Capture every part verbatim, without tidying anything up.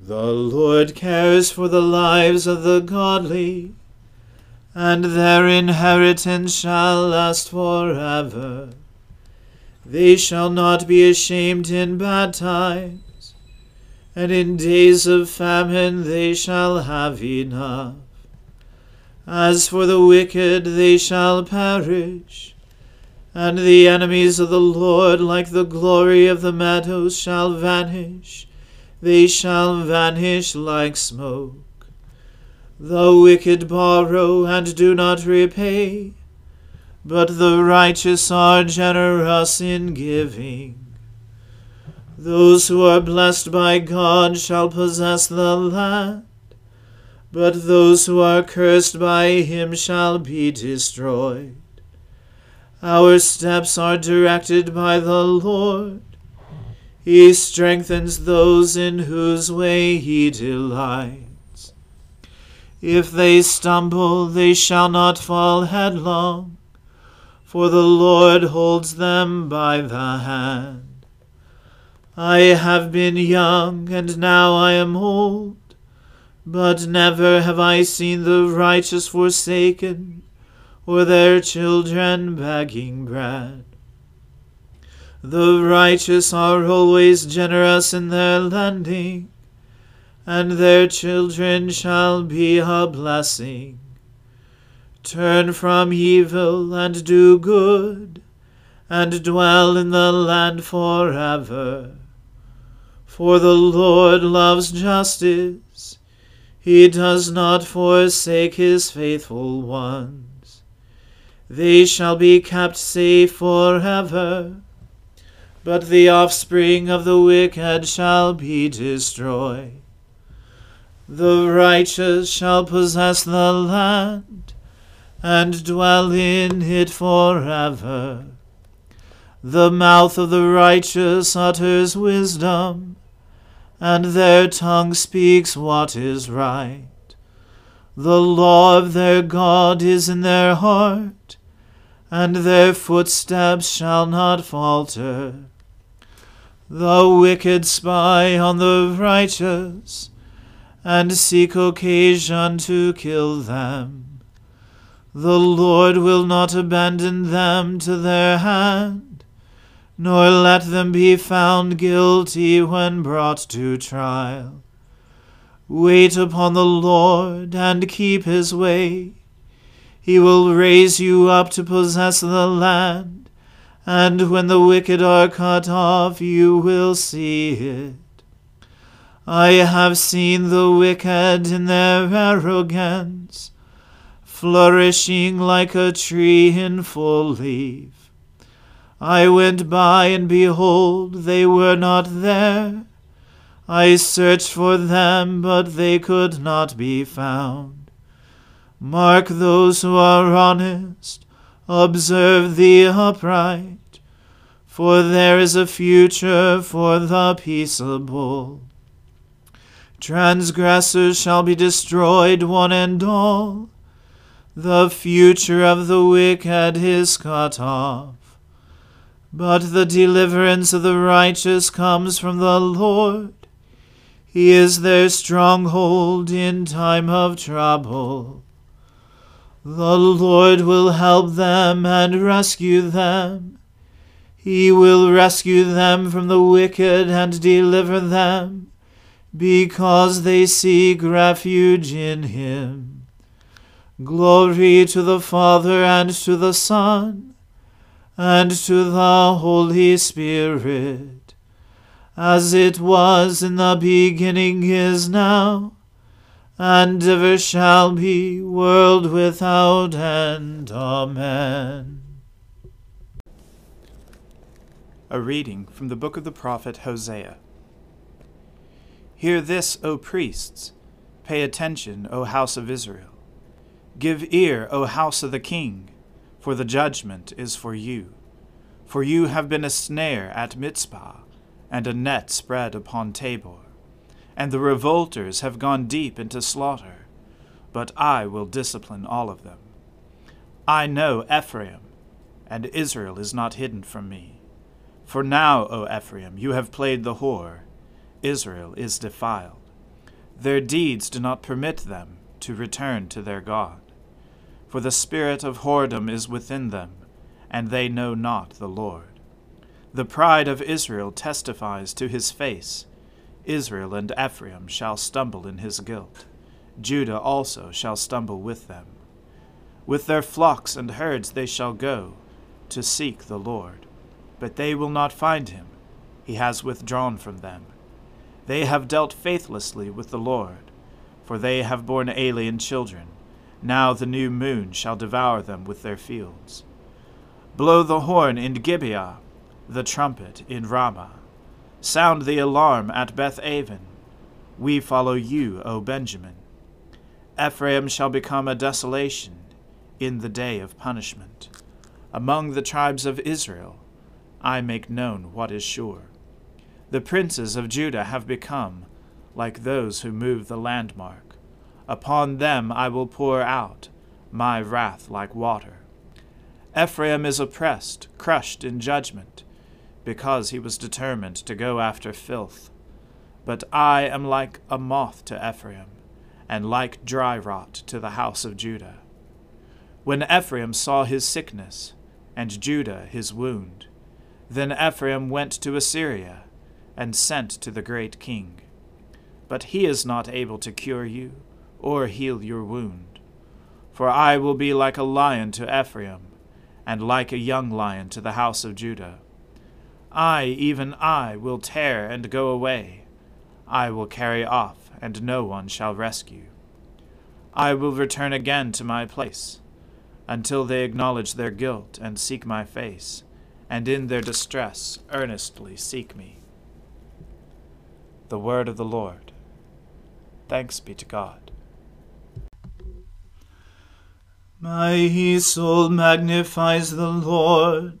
The Lord cares for the lives of the godly, and their inheritance shall last forever. They shall not be ashamed in bad times, and in days of famine they shall have enough. As for the wicked, they shall perish, and the enemies of the Lord, like the glory of the meadows, shall vanish. They shall vanish like smoke. The wicked borrow and do not repay, but the righteous are generous in giving. Those who are blessed by God shall possess the land, but those who are cursed by him shall be destroyed. Our steps are directed by the Lord. He strengthens those in whose way he delights. If they stumble, they shall not fall headlong, for the Lord holds them by the hand. I have been young, and now I am old, but never have I seen the righteous forsaken, or their children begging bread. The righteous are always generous in their lending, and their children shall be a blessing. Turn from evil and do good, and dwell in the land forever. For the Lord loves justice. He does not forsake his faithful ones. They shall be kept safe forever, but the offspring of the wicked shall be destroyed. The righteous shall possess the land, and dwell in it forever. The mouth of the righteous utters wisdom, and their tongue speaks what is right. The law of their God is in their heart, and their footsteps shall not falter. The wicked spy on the righteous, and seek occasion to kill them. The Lord will not abandon them to their hand, nor let them be found guilty when brought to trial. Wait upon the Lord and keep his way. He will raise you up to possess the land, and when the wicked are cut off, you will see it. I have seen the wicked in their arrogance, flourishing like a tree in full leaf. I went by, and behold, they were not there. I searched for them, but they could not be found. Mark those who are honest, observe the upright, for there is a future for the peaceable. Transgressors shall be destroyed, one and all. The future of the wicked is cut off. But the deliverance of the righteous comes from the Lord. He is their stronghold in time of trouble. The Lord will help them and rescue them. He will rescue them from the wicked and deliver them, because they seek refuge in him. Glory to the Father, and to the Son, and to the Holy Spirit, as it was in the beginning, is now, and ever shall be, world without end. Amen. A reading from the book of the prophet Hosea. Hear this, O priests. Pay attention, O house of Israel. Give ear, O house of the king, for the judgment is for you. For you have been a snare at Mitzpah, and a net spread upon Tabor. And the revolters have gone deep into slaughter, but I will discipline all of them. I know Ephraim, and Israel is not hidden from me. For now, O Ephraim, you have played the whore. Israel is defiled. Their deeds do not permit them to return to their God. For the spirit of whoredom is within them, and they know not the Lord. The pride of Israel testifies to his face. Israel and Ephraim shall stumble in his guilt. Judah also shall stumble with them. With their flocks and herds they shall go to seek the Lord, but they will not find him. He has withdrawn from them. They have dealt faithlessly with the Lord, for they have borne alien children. Now the new moon shall devour them with their fields. Blow the horn in Gibeah, the trumpet in Ramah. Sound the alarm at Beth Aven. We follow you, O Benjamin. Ephraim shall become a desolation in the day of punishment. Among the tribes of Israel, I make known what is sure. The princes of Judah have become like those who move the landmark. Upon them I will pour out my wrath like water. Ephraim is oppressed, crushed in judgment, because he was determined to go after filth. But I am like a moth to Ephraim, and like dry rot to the house of Judah. When Ephraim saw his sickness, and Judah his wound, then Ephraim went to Assyria, and sent to the great king. But he is not able to cure you, or heal your wound. For I will be like a lion to Ephraim, and like a young lion to the house of Judah. I, even I, will tear and go away. I will carry off, and no one shall rescue. I will return again to my place, until they acknowledge their guilt and seek my face, and in their distress earnestly seek me. The word of the Lord. Thanks be to God. My soul magnifies the Lord,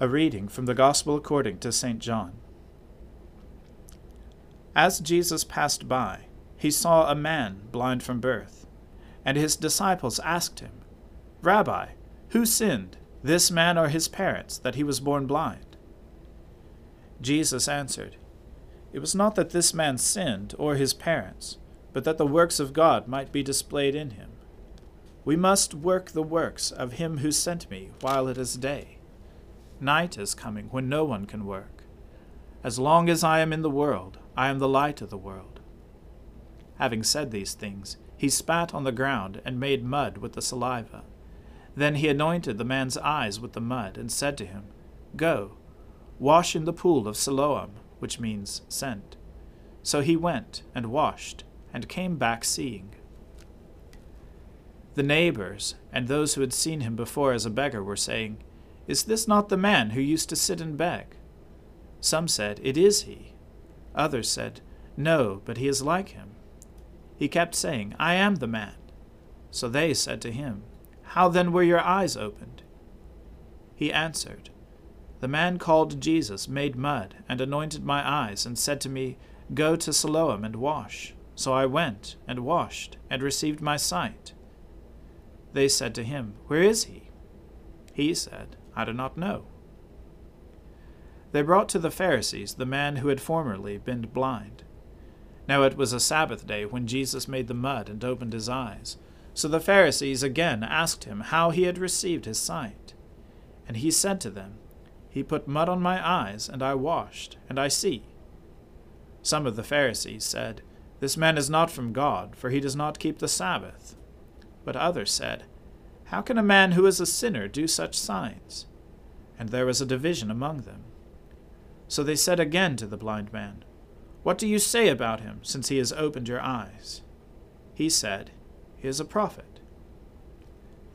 A reading from the Gospel according to Saint John. As Jesus passed by, he saw a man blind from birth, and his disciples asked him, "Rabbi, who sinned, this man or his parents, that he was born blind?" Jesus answered, "It was not that this man sinned or his parents, but that the works of God might be displayed in him. We must work the works of him who sent me while it is day. Night is coming when no one can work. As long as I am in the world, I am the light of the world." Having said these things, he spat on the ground and made mud with the saliva. Then he anointed the man's eyes with the mud and said to him, "Go, wash in the pool of Siloam," which means sent. So he went and washed and came back seeing. The neighbors and those who had seen him before as a beggar were saying, "Is this not the man who used to sit and beg?" Some said, "It is he." Others said, "No, but he is like him." He kept saying, "I am the man." So they said to him, "How then were your eyes opened?" He answered, "The man called Jesus made mud and anointed my eyes and said to me, 'Go to Siloam and wash.' So I went and washed and received my sight." They said to him, "Where is he?" He said, "I do not know." They brought to the Pharisees the man who had formerly been blind. Now it was a Sabbath day when Jesus made the mud and opened his eyes. So the Pharisees again asked him how he had received his sight. And he said to them, "He put mud on my eyes, and I washed, and I see." Some of the Pharisees said, "This man is not from God, for he does not keep the Sabbath." But others said, "How can a man who is a sinner do such signs?" And there was a division among them. So they said again to the blind man, "What do you say about him, since he has opened your eyes?" He said, "He is a prophet."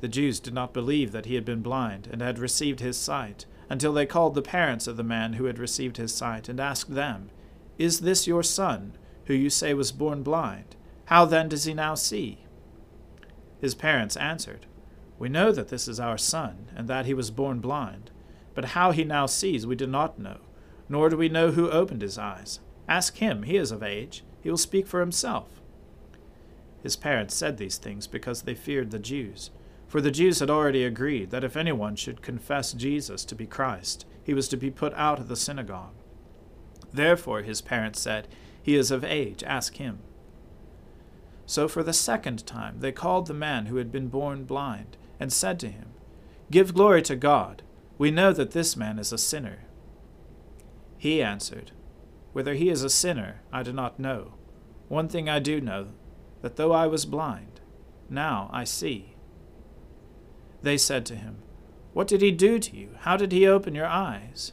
The Jews did not believe that he had been blind and had received his sight, until they called the parents of the man who had received his sight and asked them, "Is this your son, who you say was born blind? How then does he now see?" His parents answered, "We know that this is our son, and that he was born blind. But how he now sees we do not know, nor do we know who opened his eyes. Ask him, he is of age, he will speak for himself. His parents said these things because they feared the Jews, for the Jews had already agreed that if anyone should confess Jesus to be Christ, he was to be put out of the synagogue. Therefore his parents said, He is of age, ask him. So for the second time they called the man who had been born blind, and said to him, Give glory to God, we know that this man is a sinner. He answered, Whether he is a sinner, I do not know. One thing I do know, that though I was blind, now I see. They said to him, What did he do to you? How did he open your eyes?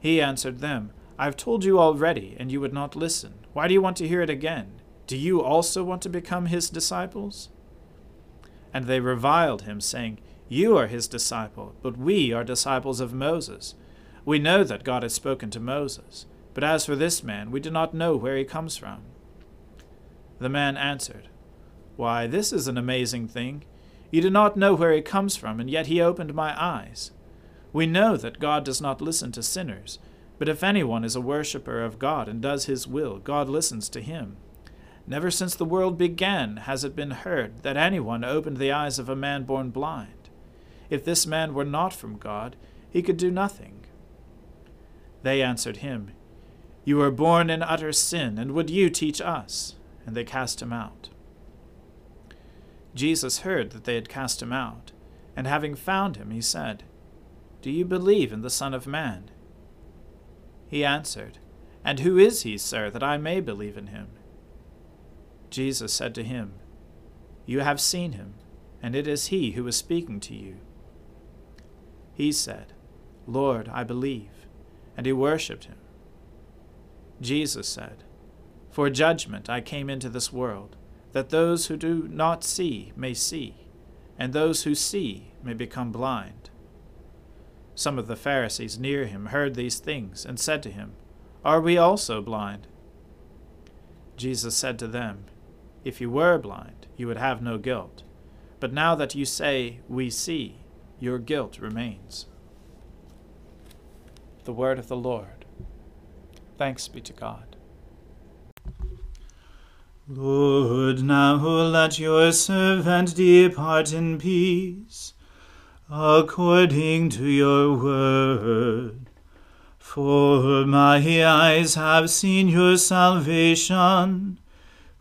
He answered them, I have told you already, and you would not listen. Why do you want to hear it again? Do you also want to become his disciples? And they reviled him, saying, You are his disciple, but we are disciples of Moses. We know that God has spoken to Moses, but as for this man, we do not know where he comes from. The man answered, Why, this is an amazing thing. You do not know where he comes from, and yet he opened my eyes. We know that God does not listen to sinners, but if anyone is a worshipper of God and does his will, God listens to him. Never since the world began has it been heard that anyone opened the eyes of a man born blind. If this man were not from God, he could do nothing. They answered him, You were born in utter sin, and would you teach us? And they cast him out. Jesus heard that they had cast him out, and having found him, he said, Do you believe in the Son of Man? He answered, And who is he, sir, that I may believe in him? Jesus said to him, You have seen him, and it is he who is speaking to you. He said, Lord, I believe, and he worshipped him. Jesus said, For judgment I came into this world, that those who do not see may see, and those who see may become blind. Some of the Pharisees near him heard these things, and said to him, Are we also blind? Jesus said to them, If you were blind, you would have no guilt. But now that you say, We see, your guilt remains. The word of the Lord. Thanks be to God. Lord, now let your servant depart in peace, according to your word. For my eyes have seen your salvation,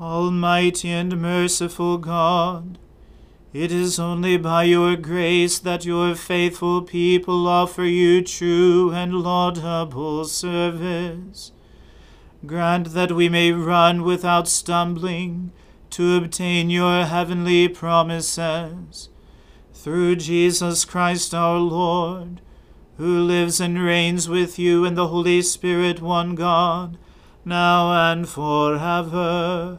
Almighty and merciful God, it is only by your grace that your faithful people offer you true and laudable service. Grant that we may run without stumbling to obtain your heavenly promises. Through Jesus Christ our Lord, who lives and reigns with you in the Holy Spirit, one God, now and forever.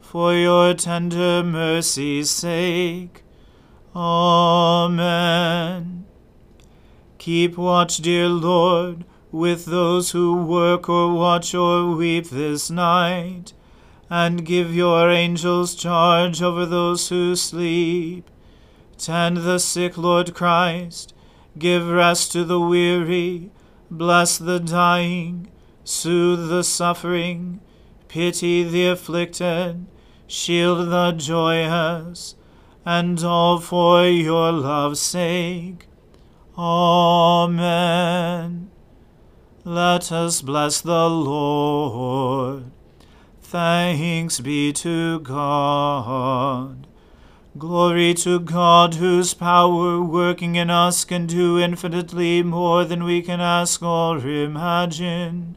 For your tender mercy's sake. Amen. Keep watch, dear Lord, with those who work or watch or weep this night, and give your angels charge over those who sleep. Tend the sick, Lord Christ, give rest to the weary, bless the dying, soothe the suffering, pity the afflicted, shield the joyous, and all for your love's sake. Amen. Let us bless the Lord. Thanks be to God. Glory to God, whose power working in us can do infinitely more than we can ask or imagine.